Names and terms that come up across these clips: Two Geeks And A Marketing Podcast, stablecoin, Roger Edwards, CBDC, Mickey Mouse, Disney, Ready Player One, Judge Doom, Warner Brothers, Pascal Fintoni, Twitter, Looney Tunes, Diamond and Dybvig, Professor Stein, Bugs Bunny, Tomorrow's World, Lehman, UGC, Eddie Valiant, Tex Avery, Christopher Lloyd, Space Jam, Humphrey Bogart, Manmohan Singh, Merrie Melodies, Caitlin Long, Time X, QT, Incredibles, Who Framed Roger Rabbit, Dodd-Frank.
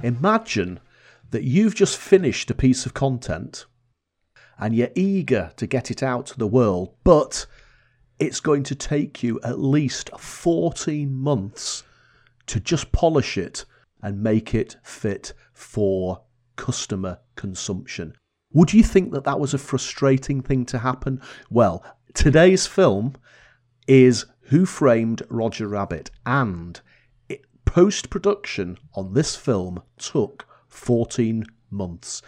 Imagine that you've just finished a piece of content and you're eager to get it out to the world, but it's going to take you at least 14 months to just polish it and make it fit for customer consumption. Would you think that that was a frustrating thing to happen? Well, today's film is Who Framed Roger Rabbit, and post-production on this film took 14 months.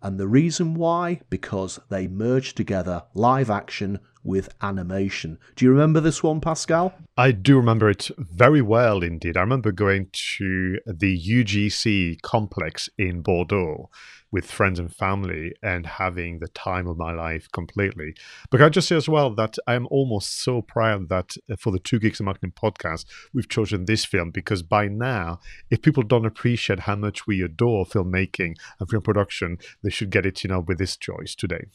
And the reason why? Because they merged together live action with animation. Do you remember this one, Pascal? I do remember it very well indeed. I remember going to the UGC complex in Bordeaux with friends and family and having the time of my life completely. But I just say as well that I'm almost so proud that for the Two Geeks and Marketing podcast, we've chosen this film, because by now, if people don't appreciate how much we adore filmmaking and film production, they should get it, with this choice today.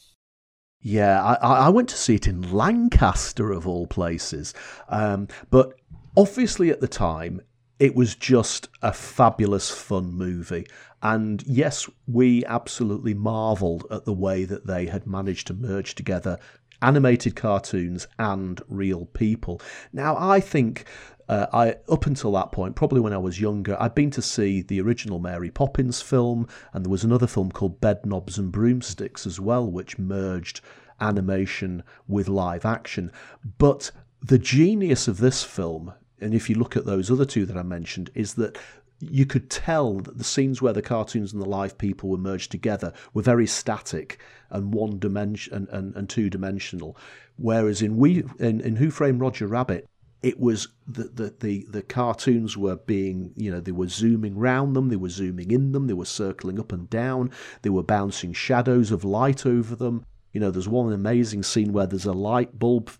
Yeah, I went to see it in Lancaster of all places. But obviously at the time, it was just a fabulous, fun movie. And yes, we absolutely marvelled at the way that they had managed to merge together animated cartoons and real people. Now, I think up until that point, probably when I was younger, I'd been to see the original Mary Poppins film, and there was another film called Bedknobs and Broomsticks as well, which merged animation with live action. But the genius of this film, and if you look at those other two that I mentioned, is that you could tell that the scenes where the cartoons and the live people were merged together were very static and two-dimensional. Whereas in Who Framed Roger Rabbit, it was the cartoons were being, they were zooming round them, they were zooming in them, they were circling up and down, they were bouncing shadows of light over them. There's one amazing scene where there's a light bulb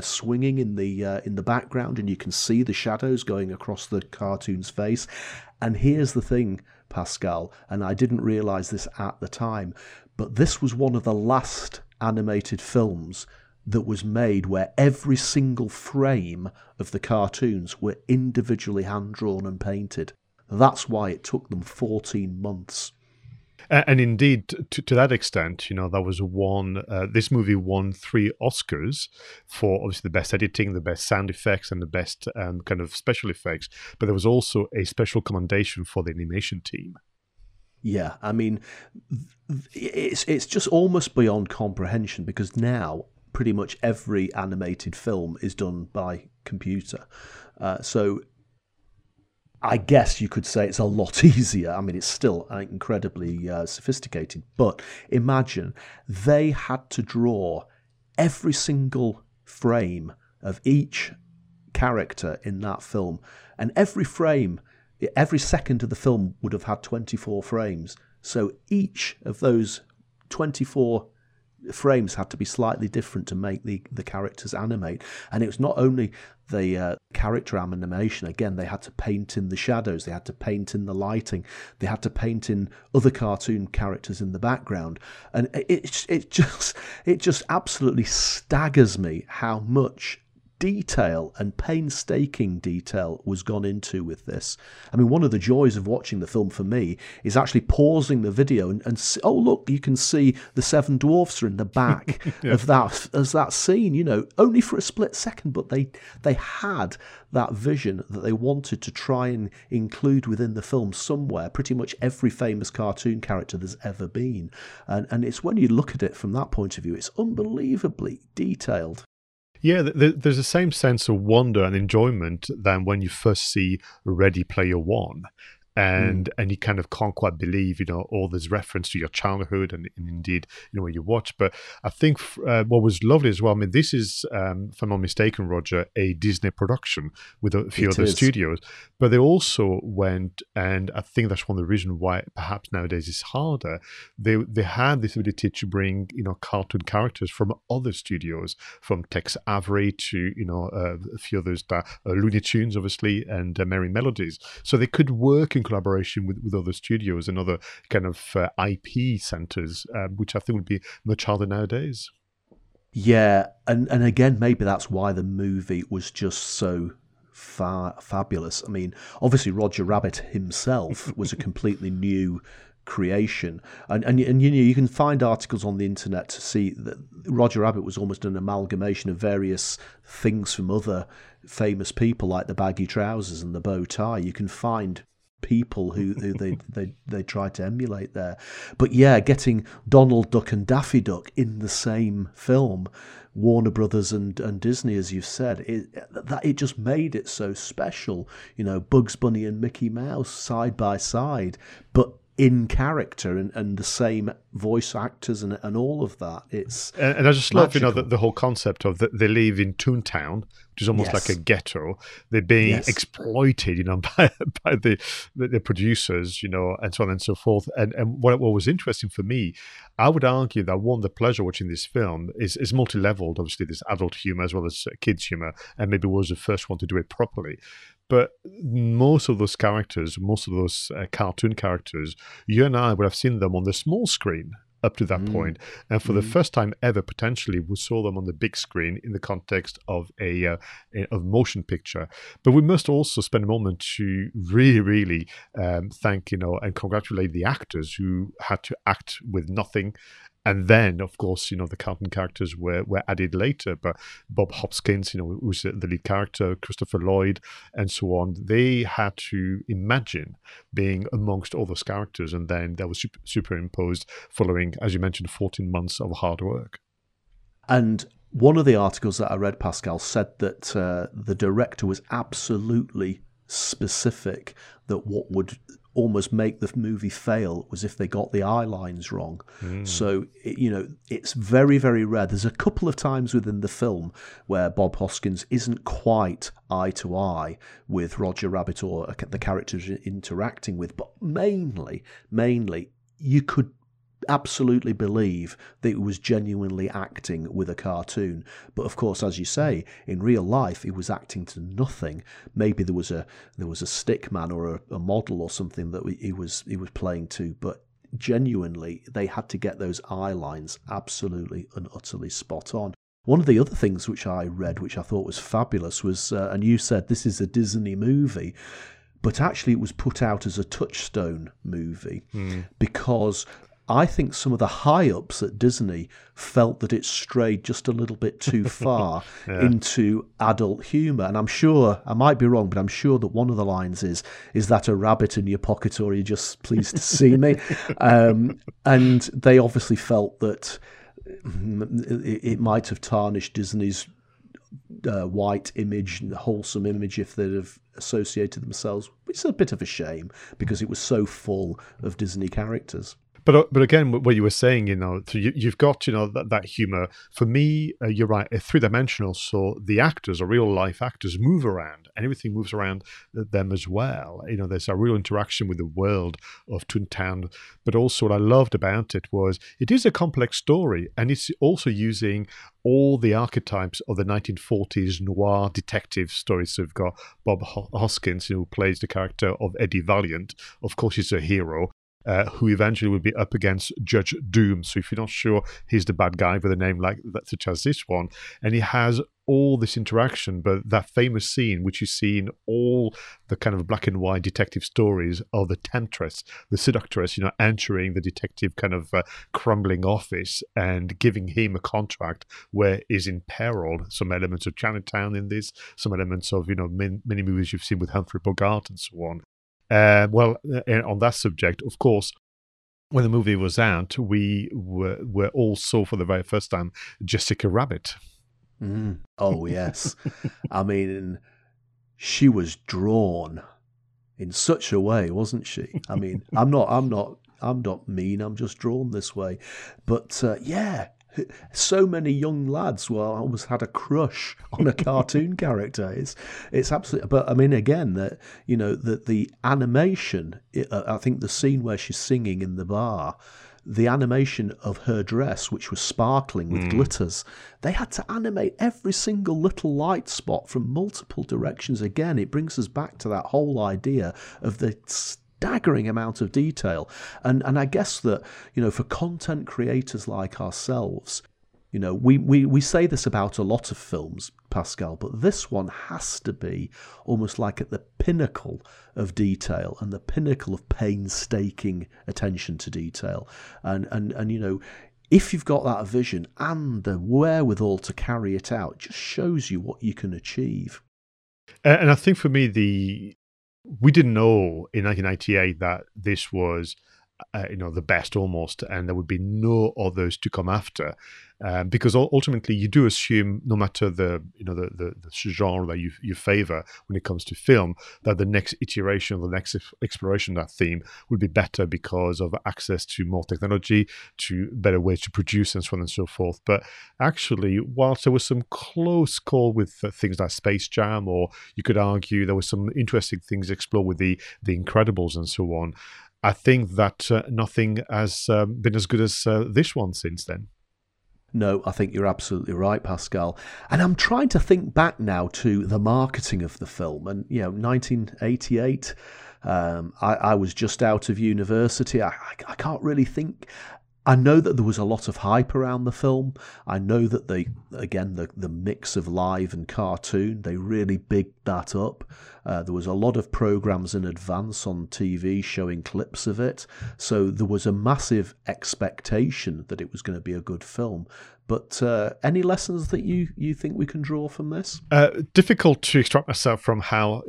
swinging in the background, and you can see the shadows going across the cartoon's face. And here's the thing, Pascal, and I didn't realise this at the time, but this was one of the last animated films that was made where every single frame of the cartoons were individually hand-drawn and painted. That's why it took them 14 months. And indeed, to that extent, that was this movie won 3 Oscars for obviously the best editing, the best sound effects, and the best kind of special effects. But there was also a special commendation for the animation team. Yeah, I mean, it's just almost beyond comprehension, because now pretty much every animated film is done by computer. So I guess you could say it's a lot easier. I mean, it's still incredibly sophisticated, but imagine they had to draw every single frame of each character in that film. And every frame, every second of the film would have had 24 frames. So each of those 24 frames had to be slightly different to make the characters animate. And it was not only the character animation. Again, they had to paint in the shadows, they had to paint in the lighting, they had to paint in other cartoon characters in the background. And it just absolutely staggers me how much detail and painstaking detail was gone into with this. I mean, one of the joys of watching the film for me is actually pausing the video and see, oh look, you can see the 7 dwarfs are in the back yeah. of that scene, only for a split second, but they had that vision that they wanted to try and include within the film somewhere pretty much every famous cartoon character there's ever been. And it's when you look at it from that point of view, it's unbelievably detailed. Yeah, there's the same sense of wonder and enjoyment than when you first see Ready Player One. And you kind of can't quite believe, all this reference to your childhood and indeed, what you watch. But I think what was lovely as well, this is, if I'm not mistaken, Roger, a Disney production with a few other studios. But they also went, and I think that's one of the reasons why perhaps nowadays it's harder, they had this ability to bring, cartoon characters from other studios, from Tex Avery to, a few others, Looney Tunes, obviously, and Merrie Melodies. So they could work in collaboration with other studios and other kind of IP centers, which I think would be much harder nowadays. Yeah, and again, maybe that's why the movie was just so fabulous. Obviously Roger Rabbit himself was a completely new creation, and you can find articles on the internet to see that Roger Rabbit was almost an amalgamation of various things from other famous people, like the baggy trousers and the bow tie. You can find people who they try to emulate there. But yeah, getting Donald Duck and Daffy Duck in the same film, Warner Brothers and Disney, as you've said, it just made it so special. Bugs Bunny and Mickey Mouse side by side, but in character and the same voice actors and all of that. And I just love, the whole concept of they live in Toontown, which is almost like a ghetto. They're being exploited, by the producers, and so on and so forth. And what was interesting for me, I would argue that one of the pleasure watching this film is multi-leveled. Obviously, there's adult humor as well as kids humor, and maybe was the first one to do it properly. But most of those characters, cartoon characters, you and I would have seen them on the small screen up to that point. And for the first time ever, potentially, we saw them on the big screen in the context of a motion picture. But we must also spend a moment to really, really thank, and congratulate the actors who had to act with nothing. And then, of course, the cartoon characters were added later. But Bob Hoskins, who was the lead character, Christopher Lloyd, and so on, they had to imagine being amongst all those characters. And then that was superimposed following, as you mentioned, 14 months of hard work. And one of the articles that I read, Pascal, said that the director was absolutely specific that what would almost make the movie fail was if they got the eye lines wrong. So, it's very, very rare. There's a couple of times within the film where Bob Hoskins isn't quite eye to eye with Roger Rabbit or the characters interacting with, but mainly you could absolutely believe that it was genuinely acting with a cartoon. But of course, as you say, in real life it was acting to nothing. Maybe there was a stick man or a model or something that he was playing to, but genuinely they had to get those eye lines absolutely and utterly spot on. One of the other things which I read, which I thought was fabulous, was and you said this is a Disney movie, but actually it was put out as a Touchstone movie, because I think some of the high-ups at Disney felt that it strayed just a little bit too far into adult humour. And I'm sure, I might be wrong, but I'm sure that one of the lines is that a rabbit in your pocket, or are you just pleased to see me? And they obviously felt that it might have tarnished Disney's white image and wholesome image if they'd have associated themselves. It's a bit of a shame, because it was so full of Disney characters. But again, what you were saying, you've got, that humor. For me, you're right, three-dimensional, so the actors, or real-life actors, move around, and everything moves around them as well. There's a real interaction with the world of Toontown. But also what I loved about it was it is a complex story, and it's also using all the archetypes of the 1940s noir detective stories. So we've got Bob Hoskins, who plays the character of Eddie Valiant. Of course, he's a hero. Who eventually will be up against Judge Doom. So if you're not sure, he's the bad guy with a name like that, such as this one. And he has all this interaction, but that famous scene, which you see in all the kind of black and white detective stories, of the temptress, the seductress, entering the detective kind of crumbling office and giving him a contract where he's in peril. Some elements of Chinatown in this, some elements of, many movies you've seen with Humphrey Bogart and so on. On that subject, of course, when the movie was out, we were all saw for the very first time Jessica Rabbit. Oh yes, she was drawn in such a way, wasn't she? I mean, I'm not mean. I'm just drawn this way. But yeah, so many young lads. Well, I almost had a crush on a cartoon character. It's absolutely. But I mean, again, that you know that the animation. I think the scene where she's singing in the bar. The animation of her dress, which was sparkling with glitters, they had to animate every single little light spot from multiple directions. Again, it brings us back to that whole idea of the staggering amount of detail. And I guess that, you know, for content creators like ourselves, you know, we say this about a lot of films, Pascal, but this one has to be almost like at the pinnacle of detail and the pinnacle of painstaking attention to detail. And you know, if you've got that vision and the wherewithal to carry it out, it just shows you what you can achieve. And I think for me, we didn't know in 1998 that this was you know, the best almost, and there would be no others to come after, because ultimately you do assume, no matter the you know the genre that you favor when it comes to film, that the next iteration, the next exploration of that theme would be better because of access to more technology, to better ways to produce, and so on and so forth. But actually, whilst there was some close call with things like Space Jam, or you could argue there was some interesting things explored with the Incredibles and so on, I think that nothing has been as good as this one since then. No, I think you're absolutely right, Pascal. And I'm trying to think back now to the marketing of the film. And, you know, 1988, I was just out of university. I can't really think. I know that there was a lot of hype around the film. I know that the mix of live and cartoon, they really bigged that up. There was a lot of programs in advance on TV showing clips of it. So there was a massive expectation that it was going to be a good film. But any lessons that you think we can draw from this? Difficult to extract myself from how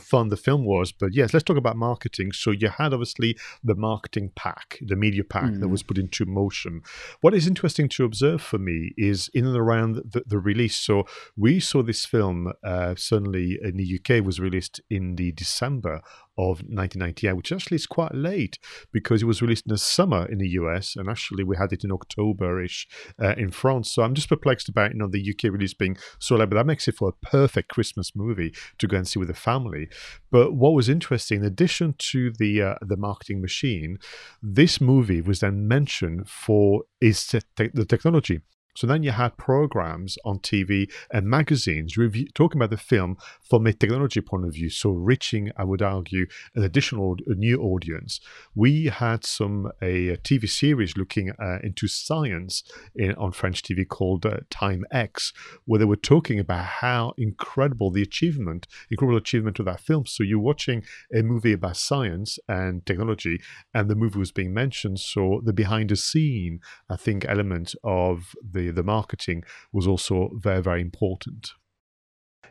fun the film was, but yes, let's talk about marketing. So you had obviously the marketing pack, the media pack that was put into motion. What is interesting to observe for me is in and around the release. So we saw this film certainly in the UK was released in the December of 1998, which actually is quite late because it was released in the summer in the US, and actually we had it in October-ish in France. So I'm just perplexed about the UK release being so late, but that makes it for a perfect Christmas movie to go and see with the family. But what was interesting, in addition to the marketing machine, this movie was then mentioned for the technology. So then you had programs on TV and magazines talking about the film from a technology point of view, so reaching, I would argue, a new audience. We had a TV series looking into science on French TV called Time X, where they were talking about how incredible the incredible achievement of that film. So you're watching a movie about science and technology, and the movie was being mentioned. So the behind-the-scene, I think, element of the marketing was also very, very important.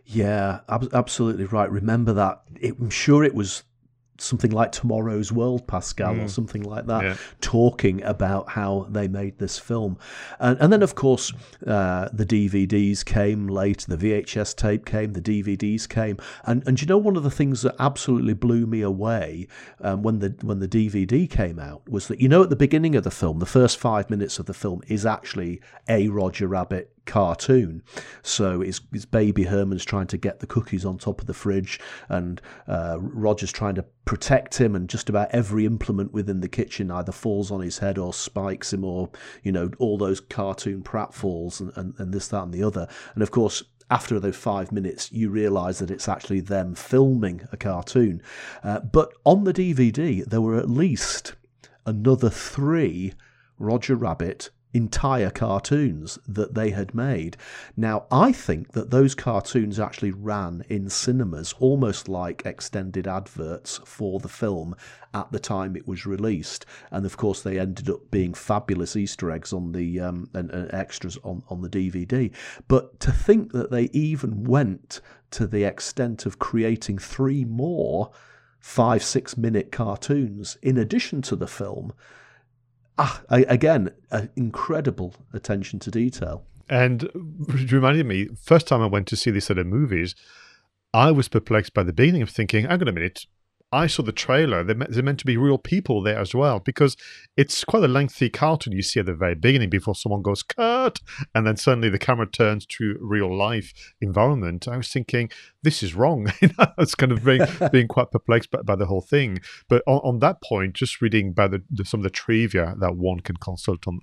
Yeah, absolutely right. Remember that. I'm sure it was something like Tomorrow's World, Pascal, or something like that, talking about how they made this film. And then, of course, the DVDs came late, the VHS tape came, the DVDs came. And you know, one of the things that absolutely blew me away when the DVD came out was that, at the beginning of the film, the first 5 minutes of the film is actually a Roger Rabbit cartoon. So it's baby Herman's trying to get the cookies on top of the fridge, and Roger's trying to protect him, and just about every implement within the kitchen either falls on his head or spikes him, or all those cartoon pratfalls and this, that and the other. And of course, after those 5 minutes, you realise that it's actually them filming a cartoon. But on the DVD, there were at least another 3 Roger Rabbit entire cartoons that they had made. Now, I think that those cartoons actually ran in cinemas almost like extended adverts for the film at the time it was released. And of course, they ended up being fabulous Easter eggs on the and extras on the DVD. But to think that they even went to the extent of creating 3 more 5-6 minute cartoons in addition to the film. Again, incredible attention to detail. And it reminded me, first time I went to see this at the movies, I was perplexed by the beginning of thinking, hang on a minute, I saw the trailer. They're meant to be real people there as well, because it's quite a lengthy cartoon you see at the very beginning before someone goes, cut, and then suddenly the camera turns to real life environment. I was thinking, this is wrong. I was kind of being quite perplexed by the whole thing. But on that point, just reading by some of the trivia that one can consult on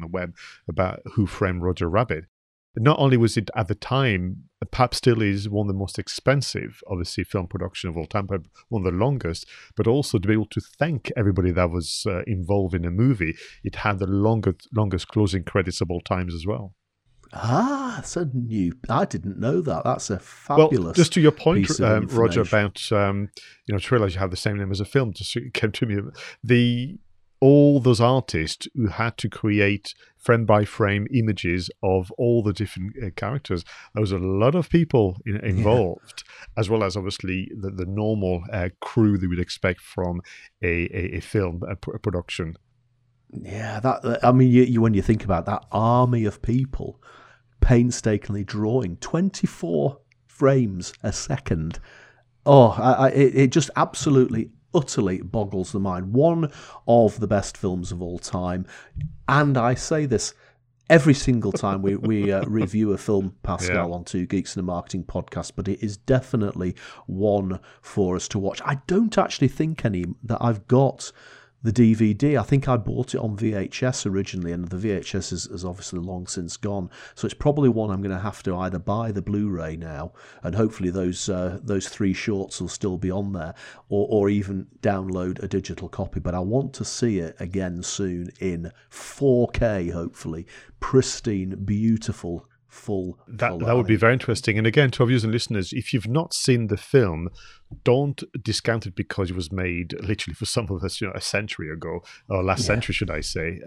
the web about Who Framed Roger Rabbit, not only was it at the time, perhaps still is, one of the most expensive, obviously, film production of all time, one of the longest, but also to be able to thank everybody that was involved in the movie, it had the longest closing credits of all times as well. Ah, so new. I didn't know that. That's a fabulous. Well, just to your point, Roger, about to realise you have the same name as a film, just came to me. All those artists who had to create frame-by-frame images of all the different characters. There was a lot of people involved, as well as obviously the normal crew that we'd expect from a film production. Yeah, that. I mean, you when you think about that army of people painstakingly drawing 24 frames a second, it just absolutely utterly boggles the mind. One of the best films of all time, and I say this every single time we review a film, Pascal, on Two Geeks and a Marketing Podcast, but it is definitely one for us to watch. I don't actually think that I've got the DVD. I think I bought it on VHS originally, and the VHS is obviously long since gone, so it's probably one I'm going to have to either buy the Blu-ray now, and hopefully those three shorts will still be on there, or even download a digital copy. But I want to see it again soon in 4K, hopefully. Pristine, beautiful, full colour. That would be very interesting. And again, to our viewers and listeners, if you've not seen the film, don't discount it because it was made literally, for some of us, a century ago, or last century, should I say.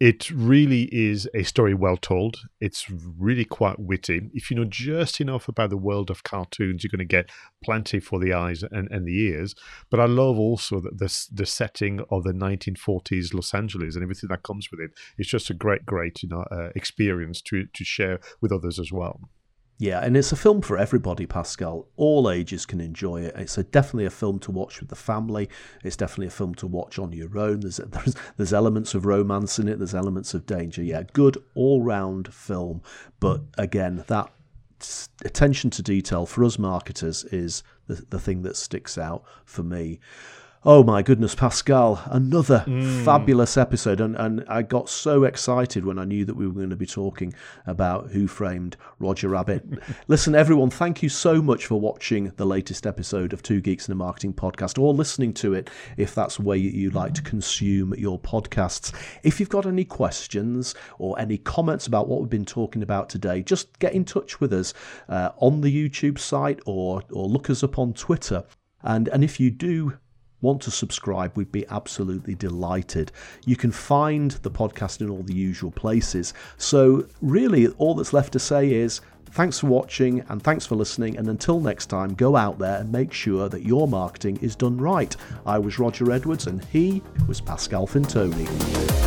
It really is a story well told. It's really quite witty. If you know just enough about the world of cartoons, you're going to get plenty for the eyes and the ears. But I love also that the setting of the 1940s Los Angeles and everything that comes with it. It's just a great experience to share with others as well. Yeah, and it's a film for everybody, Pascal. All ages can enjoy it. It's definitely a film to watch with the family. It's definitely a film to watch on your own. There's elements of romance in it. There's elements of danger. Yeah, good all-round film. But again, that attention to detail for us marketers is the thing that sticks out for me. Oh my goodness, Pascal, another fabulous episode. And I got so excited when I knew that we were going to be talking about Who Framed Roger Rabbit. Listen, everyone, thank you so much for watching the latest episode of Two Geeks and a Marketing Podcast, or listening to it if that's the way you like to consume your podcasts. If you've got any questions or any comments about what we've been talking about today, just get in touch with us on the YouTube site, or look us up on Twitter. And if you do want to subscribe, we'd be absolutely delighted. You can find the podcast in all the usual places. So really, all that's left to say is thanks for watching and thanks for listening. And until next time, go out there and make sure that your marketing is done right. I was Roger Edwards, and he was Pascal Fintoni.